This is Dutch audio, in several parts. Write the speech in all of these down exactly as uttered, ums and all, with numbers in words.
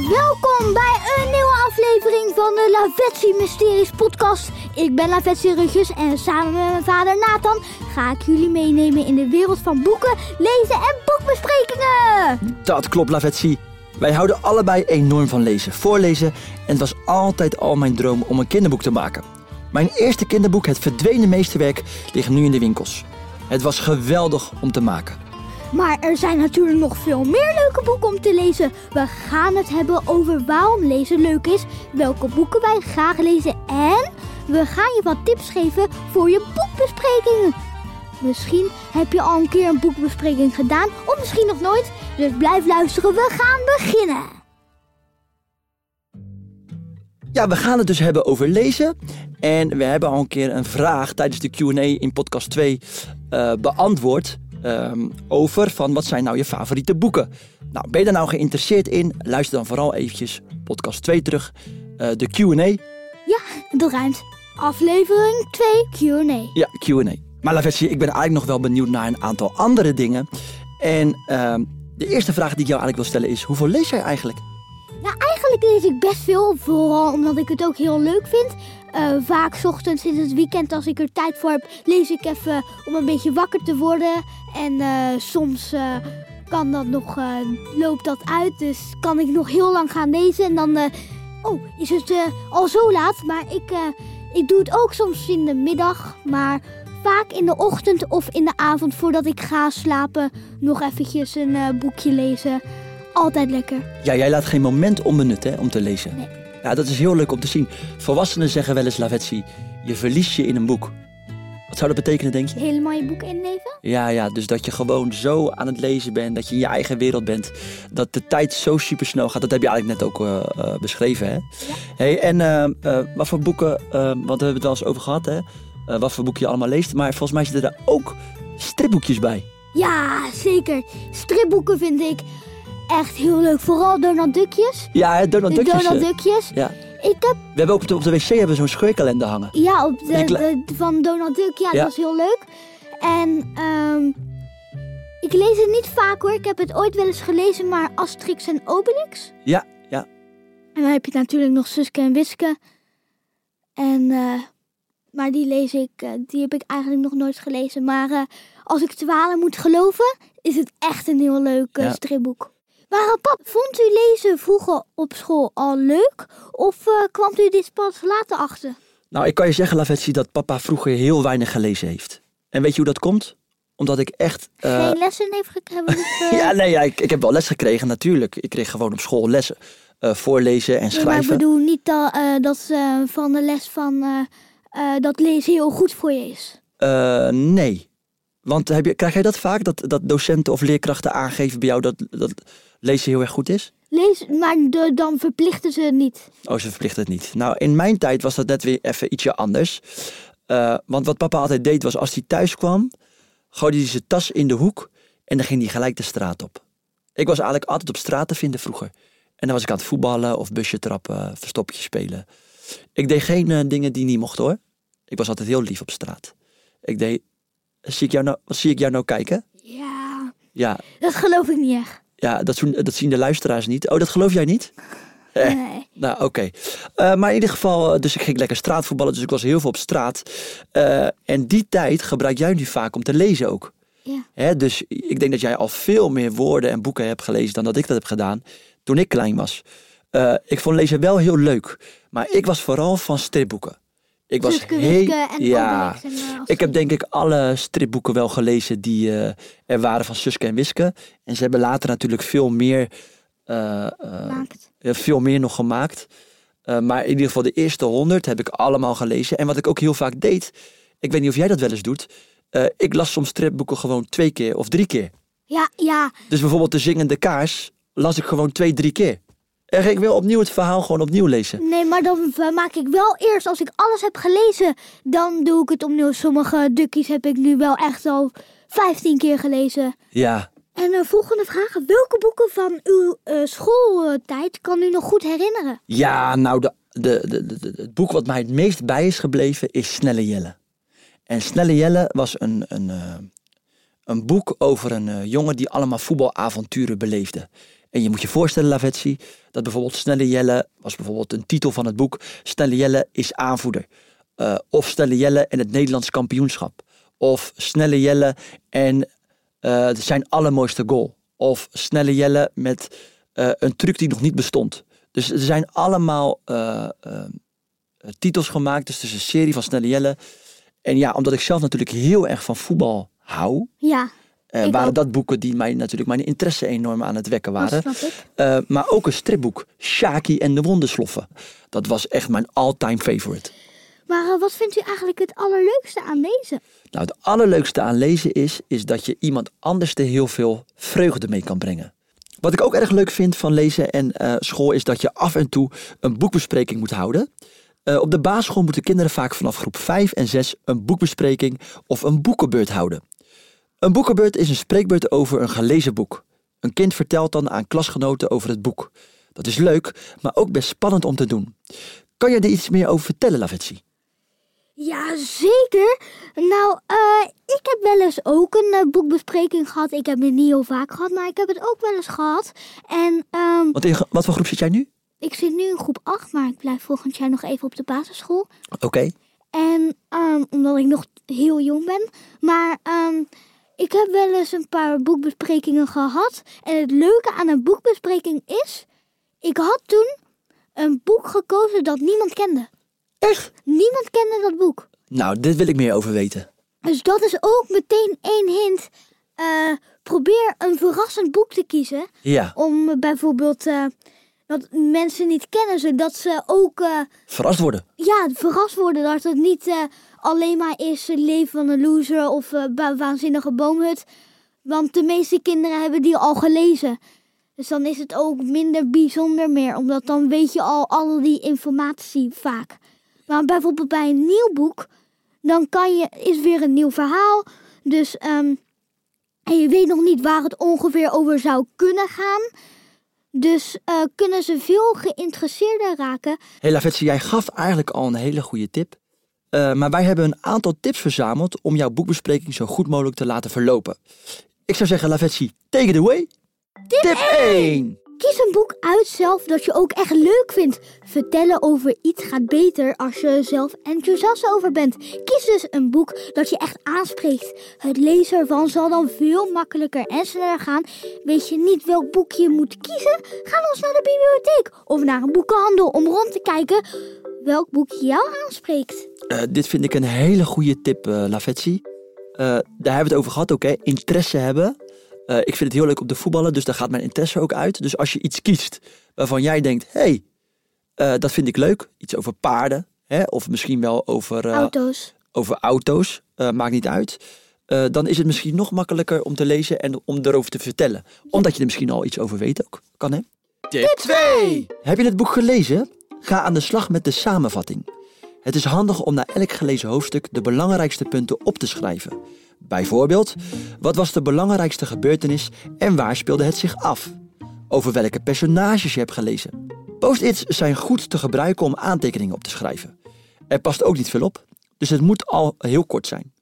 Welkom bij een nieuwe aflevering van de Lavezzi mysteries podcast. Ik ben Lavezzi Rutjes en samen met mijn vader Nathan ga ik jullie meenemen in de wereld van boeken, lezen en boekbesprekingen. Dat klopt, Lavezzi. Wij houden allebei enorm van lezen, voorlezen en het was altijd al mijn droom om een kinderboek te maken. Mijn eerste kinderboek, Het Verdwenen Meesterwerk, ligt nu in de winkels. Het was geweldig om te maken. Maar er zijn natuurlijk nog veel meer leuke boeken om te lezen. We gaan het hebben over waarom lezen leuk is, welke boeken wij graag lezen en we gaan je wat tips geven voor je boekbesprekingen. Misschien heb je al een keer een boekbespreking gedaan of misschien nog nooit. Dus blijf luisteren, we gaan beginnen. Ja, we gaan het dus hebben over lezen. En we hebben al een keer een vraag tijdens de Q en A in podcast twee uh, beantwoord. Um, over van wat zijn nou je favoriete boeken. Nou, ben je daar nou geïnteresseerd in? Luister dan vooral eventjes podcast twee terug. Uh, de Q en A. Ja, dat ruimt. Aflevering twee, Q en A. Ja, Q en A. Maar Lavezzi, ik ben eigenlijk nog wel benieuwd naar een aantal andere dingen. En uh, de eerste vraag die ik jou eigenlijk wil stellen is... hoeveel lees jij eigenlijk? Nou, eigenlijk lees ik best veel. Vooral omdat ik het ook heel leuk vind. Uh, vaak 's ochtends in het weekend, als ik er tijd voor heb, lees ik even om een beetje wakker te worden. En uh, soms uh, kan dat nog, uh, loopt dat uit. Dus kan ik nog heel lang gaan lezen. En dan, uh, oh, is het uh, al zo laat. Maar ik, uh, ik doe het ook soms in de middag. Maar vaak in de ochtend of in de avond, voordat ik ga slapen, nog eventjes een uh, boekje lezen. Altijd lekker. Ja, jij laat geen moment onbenut, hè, om te lezen. Nee. Ja, dat is heel leuk om te zien. Volwassenen zeggen wel eens, Lavezzi, je verliest je in een boek. Wat zou dat betekenen, denk je? Helemaal je boek inleven? Ja, ja, dus dat je gewoon zo aan het lezen bent, dat je in je eigen wereld bent. Dat de tijd zo supersnel gaat. Dat heb je eigenlijk net ook uh, uh, beschreven, hè? Ja. Hey, en uh, uh, wat voor boeken, uh, want we hebben het wel eens over gehad, hè? Uh, wat voor boeken je allemaal leest. Maar volgens mij zitten daar ook stripboekjes bij. Ja, zeker. Stripboeken vind ik... echt heel leuk. Vooral Donald Duckjes. Ja, hè, Donald Duckjes. De Donald Duckjes. Ja. Ik heb... We hebben ook op de, op de wc hebben zo'n scheurkalender hangen. Ja, op de, de, van Donald Duck. Ja, ja, dat was heel leuk. En um, ik lees het niet vaak hoor. Ik heb het ooit wel eens gelezen, maar Asterix en Obelix. Ja, ja. En dan heb je natuurlijk nog Suske en Wiske. En, uh, maar die lees ik, uh, die heb ik eigenlijk nog nooit gelezen. Maar uh, als ik twaalf moet geloven, is het echt een heel leuk uh, ja. stripboek. Maar pap, vond u lezen vroeger op school al leuk? Of uh, kwam u dit pas later achter? Nou, ik kan je zeggen, Lavezzi, dat papa vroeger heel weinig gelezen heeft. En weet je hoe dat komt? Omdat ik echt... Uh... geen lessen heeft gekregen? Uh... ja, nee, ja, ik, ik heb wel les gekregen, natuurlijk. Ik kreeg gewoon op school lessen. Uh, voorlezen en schrijven. Ja, maar ik bedoel niet dat, uh, dat uh, van de les van... Uh, uh, dat lezen heel goed voor je is. Uh, nee. Want heb je, krijg jij dat vaak? Dat, dat docenten of leerkrachten aangeven bij jou dat... dat lezen heel erg goed is? Lees, maar de, dan verplichten ze het niet. Oh, ze verplichten het niet. Nou, in mijn tijd was dat net weer even ietsje anders. Uh, want wat papa altijd deed was, als hij thuis kwam, gooide hij zijn tas in de hoek en dan ging hij gelijk de straat op. Ik was eigenlijk altijd op straat te vinden vroeger. En dan was ik aan het voetballen of busje trappen, verstoppertje spelen. Ik deed geen uh, dingen die niet mochten, hoor. Ik was altijd heel lief op straat. Ik deed... Zie ik jou nou, zie ik jou nou kijken? Ja. Ja. Dat geloof ik niet echt. Ja, dat zien, dat zien de luisteraars niet. Oh, dat geloof jij niet? Eh. Nee. Nou, oké. Okay. Uh, maar in ieder geval, dus ik ging lekker straatvoetballen, dus ik was heel veel op straat. Uh, en die tijd gebruik jij nu vaak om te lezen ook. Ja. Hè, dus ik denk dat jij al veel meer woorden en boeken hebt gelezen dan dat ik dat heb gedaan toen ik klein was. Uh, ik vond lezen wel heel leuk, maar ik was vooral van stripboeken. Ik was heel... Ja, en, uh, ik heb denk ik alle stripboeken wel gelezen die uh, er waren van Suske en Wiske. En ze hebben later natuurlijk veel meer, uh, uh, veel meer nog gemaakt. Uh, maar in ieder geval de eerste honderd heb ik allemaal gelezen. En wat ik ook heel vaak deed, ik weet niet of jij dat wel eens doet. Uh, ik las soms stripboeken gewoon twee keer of drie keer. Ja, ja. Dus bijvoorbeeld De Zingende Kaars las ik gewoon twee, drie keer. En ik wil opnieuw het verhaal gewoon opnieuw lezen. Nee, maar dan maak ik wel eerst, als ik alles heb gelezen, dan doe ik het opnieuw. Sommige Duckies heb ik nu wel echt al vijftien keer gelezen. Ja. En de volgende vraag. Welke boeken van uw uh, schooltijd kan u nog goed herinneren? Ja, nou, de, de, de, de, het boek wat mij het meest bij is gebleven is Snelle Jelle. En Snelle Jelle was een, een, uh, een boek over een uh, jongen die allemaal voetbalavonturen beleefde. En je moet je voorstellen, Lavezzi, dat bijvoorbeeld Snelle Jelle, was bijvoorbeeld een titel van het boek, Snelle Jelle is aanvoerder. Uh, of Snelle Jelle en het Nederlands kampioenschap. Of Snelle Jelle en uh, zijn allermooiste goal. Of Snelle Jelle met uh, een truc die nog niet bestond. Dus er zijn allemaal uh, uh, titels gemaakt. Dus het is een serie van Snelle Jelle. En ja, omdat ik zelf natuurlijk heel erg van voetbal hou... Ja. Uh, waren ook. Dat boeken die mij natuurlijk mijn interesse enorm aan het wekken waren. Uh, maar ook een stripboek. Shaki en de Wondersloffen. Dat was echt mijn all-time favorite. Maar uh, wat vindt u eigenlijk het allerleukste aan lezen? Nou, het allerleukste aan lezen is, is dat je iemand anders er heel veel vreugde mee kan brengen. Wat ik ook erg leuk vind van lezen en uh, school is dat je af en toe een boekbespreking moet houden. Uh, op de basisschool moeten kinderen vaak vanaf groep vijf en zes een boekbespreking of een boekenbeurt houden. Een boekenbeurt is een spreekbeurt over een gelezen boek. Een kind vertelt dan aan klasgenoten over het boek. Dat is leuk, maar ook best spannend om te doen. Kan je er iets meer over vertellen, Lavezzi? Ja, zeker. Nou, uh, ik heb wel eens ook een uh, boekbespreking gehad. Ik heb het niet heel vaak gehad, maar ik heb het ook wel eens gehad. En, um... wat, in, wat voor groep zit jij nu? Ik zit nu in groep acht, maar ik blijf volgend jaar nog even op de basisschool. Oké. Okay. En um, omdat ik nog heel jong ben. Maar... Um... Ik heb wel eens een paar boekbesprekingen gehad. En het leuke aan een boekbespreking is... Ik had toen een boek gekozen dat niemand kende. Echt? Niemand kende dat boek. Nou, dit wil ik meer over weten. Dus dat is ook meteen één hint. Uh, probeer een verrassend boek te kiezen. Ja. Om bijvoorbeeld... Uh, dat mensen niet kennen, zodat ze ook... Uh, verrast worden. Ja, verrast worden. Dat het niet... Uh, alleen maar is het leven van een loser of de uh, waanzinnige boomhut. Want de meeste kinderen hebben die al gelezen. Dus dan is het ook minder bijzonder meer. Omdat dan weet je al al die informatie vaak. Maar bijvoorbeeld bij een nieuw boek, dan kan je, is weer een nieuw verhaal. Dus um, en je weet nog niet waar het ongeveer over zou kunnen gaan. Dus uh, kunnen ze veel geïnteresseerder raken. Hey Lavezzi, jij gaf eigenlijk al een hele goede tip. Uh, maar wij hebben een aantal tips verzameld om jouw boekbespreking zo goed mogelijk te laten verlopen. Ik zou zeggen, Lavezzi, take it away. Tip één. Kies een boek uit zelf dat je ook echt leuk vindt. Vertellen over iets gaat beter als je zelf enthousiast over bent. Kies dus een boek dat je echt aanspreekt. Het lezen ervan zal dan veel makkelijker en sneller gaan. Weet je niet welk boek je moet kiezen? Ga dan naar de bibliotheek of naar een boekenhandel om rond te kijken welk boek jou aanspreekt. Uh, dit vind ik een hele goede tip, uh, Lavezzi. Uh, daar hebben we het over gehad ook, hè? Interesse hebben. Uh, ik vind het heel leuk om te voetballen, dus daar gaat mijn interesse ook uit. Dus als je iets kiest waarvan jij denkt... hé, hey, uh, dat vind ik leuk. Iets over paarden, hè? Of misschien wel over... Uh, auto's. Over auto's, uh, maakt niet uit. Uh, dan is het misschien nog makkelijker om te lezen en om erover te vertellen. Ja. Omdat je er misschien al iets over weet ook. Kan, hè? Tip twee. Heb je het boek gelezen? Ga aan de slag met de samenvatting. Het is handig om na elk gelezen hoofdstuk de belangrijkste punten op te schrijven. Bijvoorbeeld, wat was de belangrijkste gebeurtenis en waar speelde het zich af? Over welke personages je hebt gelezen. Post-its zijn goed te gebruiken om aantekeningen op te schrijven. Er past ook niet veel op, dus het moet al heel kort zijn.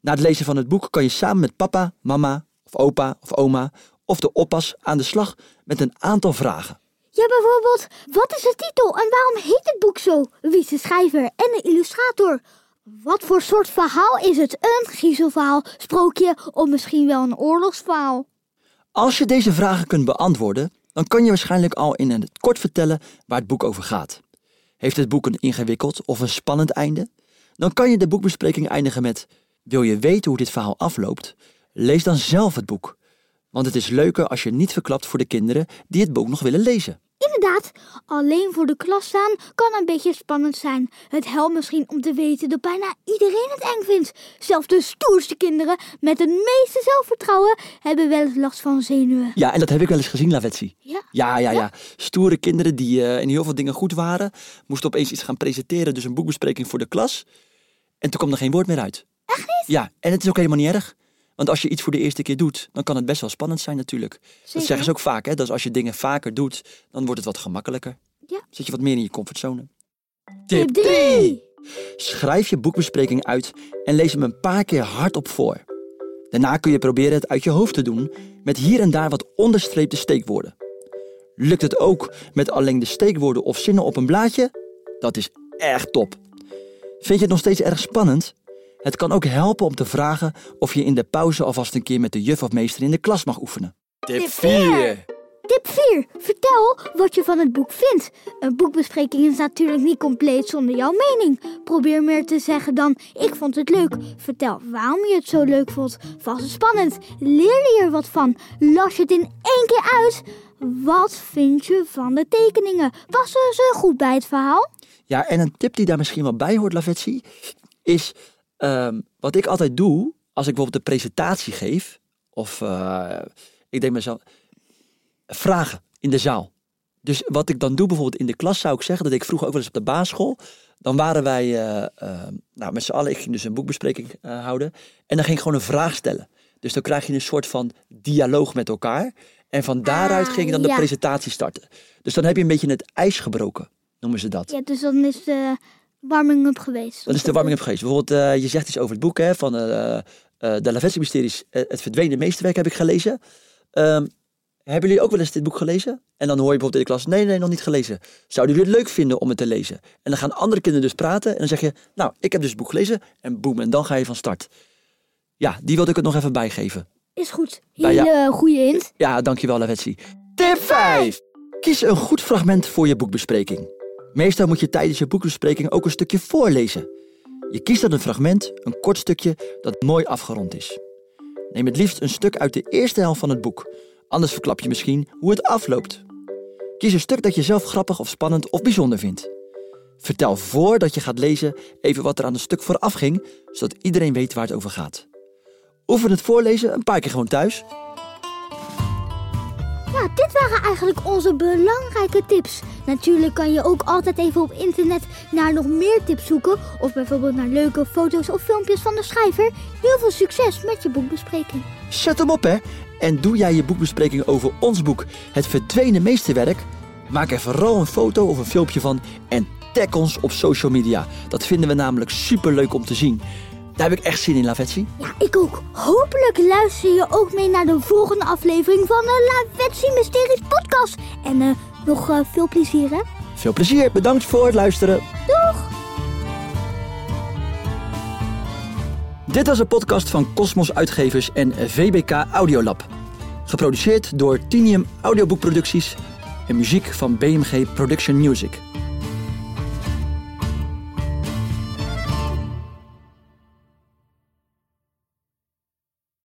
Na het lezen van het boek kan je samen met papa, mama, of opa of oma of de oppas aan de slag met een aantal vragen. Ja, bijvoorbeeld, wat is de titel en waarom heet het boek zo? Wie is de schrijver en de illustrator? Wat voor soort verhaal is het? Een giezelverhaal, sprookje of misschien wel een oorlogsverhaal? Als je deze vragen kunt beantwoorden, dan kan je waarschijnlijk al in het kort vertellen waar het boek over gaat. Heeft het boek een ingewikkeld of een spannend einde? Dan kan je de boekbespreking eindigen met: wil je weten hoe dit verhaal afloopt? Lees dan zelf het boek. Want het is leuker als je niet verklapt voor de kinderen die het boek nog willen lezen. Inderdaad, alleen voor de klas staan kan een beetje spannend zijn. Het helpt misschien om te weten dat bijna iedereen het eng vindt. Zelfs de stoerste kinderen met het meeste zelfvertrouwen hebben wel eens last van zenuwen. Ja, en dat heb ik wel eens gezien, Lavezzi. Ja. Ja, ja, ja, ja. Stoere kinderen die uh, in heel veel dingen goed waren, moesten opeens iets gaan presenteren, dus een boekbespreking voor de klas. En toen kwam er geen woord meer uit. Echt niet? Ja, en het is ook helemaal niet erg. Want als je iets voor de eerste keer doet, dan kan het best wel spannend zijn natuurlijk. Zeker. Dat zeggen ze ook vaak, hè? Dat als je dingen vaker doet, dan wordt het wat gemakkelijker. Ja. Zit je wat meer in je comfortzone. Tip drie. Schrijf je boekbespreking uit en lees hem een paar keer hardop voor. Daarna kun je proberen het uit je hoofd te doen met hier en daar wat onderstreepte steekwoorden. Lukt het ook met alleen de steekwoorden of zinnen op een blaadje? Dat is echt top. Vind je het nog steeds erg spannend? Het kan ook helpen om te vragen of je in de pauze alvast een keer met de juf of meester in de klas mag oefenen. Tip vier. Tip vier. Vertel wat je van het boek vindt. Een boekbespreking is natuurlijk niet compleet zonder jouw mening. Probeer meer te zeggen dan, ik vond het leuk. Vertel waarom je het zo leuk vond. Was het spannend? Leer je er wat van? Las je het in één keer uit? Wat vind je van de tekeningen? Passen ze goed bij het verhaal? Ja, en een tip die daar misschien wel bij hoort, Lavezzi, is um, wat ik altijd doe als ik bijvoorbeeld een presentatie geef. Of uh, ik denk mezelf, vragen in de zaal. Dus wat ik dan doe bijvoorbeeld in de klas, zou ik zeggen, dat ik vroeger ook wel eens op de basisschool, dan waren wij uh, uh, nou, met z'n allen, ik ging dus een boekbespreking uh, houden. En dan ging ik gewoon een vraag stellen. Dus dan krijg je een soort van dialoog met elkaar. En van daaruit ah, ging je dan ja. de presentatie starten. Dus dan heb je een beetje het ijs gebroken, noemen ze dat. Ja, dus dan is de warming-up geweest. Dan is de warming-up geweest. Bijvoorbeeld, uh, je zegt iets over het boek, hè, van uh, uh, De Lavezzi mysteries, uh, Het verdwenen meesterwerk heb ik gelezen. Um, hebben jullie ook wel eens dit boek gelezen? En dan hoor je bijvoorbeeld in de klas, nee, nee, nog niet gelezen. Zouden jullie het leuk vinden om het te lezen? En dan gaan andere kinderen dus praten en dan zeg je, nou, ik heb dus het boek gelezen. En boem, en dan ga je van start. Ja, die wilde ik het nog even bijgeven. Is goed. Hele nou ja. goede hint. Ja, dankjewel Lavezzi. Tip vijf. Kies een goed fragment voor je boekbespreking. Meestal moet je tijdens je boekbespreking ook een stukje voorlezen. Je kiest dan een fragment, een kort stukje, dat mooi afgerond is. Neem het liefst een stuk uit de eerste helft van het boek. Anders verklap je misschien hoe het afloopt. Kies een stuk dat je zelf grappig of spannend of bijzonder vindt. Vertel voordat je gaat lezen even wat er aan het stuk vooraf ging, zodat iedereen weet waar het over gaat. Oefen het voorlezen een paar keer gewoon thuis. Ja, dit waren eigenlijk onze belangrijke tips. Natuurlijk kan je ook altijd even op internet naar nog meer tips zoeken. Of bijvoorbeeld naar leuke foto's of filmpjes van de schrijver. Heel veel succes met je boekbespreking. Zet hem op, hè. En doe jij je boekbespreking over ons boek Het Verdwenen Meesterwerk? Maak er vooral een foto of een filmpje van en tag ons op social media. Dat vinden we namelijk superleuk om te zien. Daar heb ik echt zin in, Lavezzi. Ja, ik ook. Hopelijk luister je ook mee naar de volgende aflevering van de Lavezzi Mysteries podcast. En uh, nog uh, veel plezier, hè? Veel plezier. Bedankt voor het luisteren. Doeg! Dit was een podcast van Kosmos Uitgevers en V B K Audiolab. Geproduceerd door Thinium Audioboekproducties en muziek van B M G Production Music.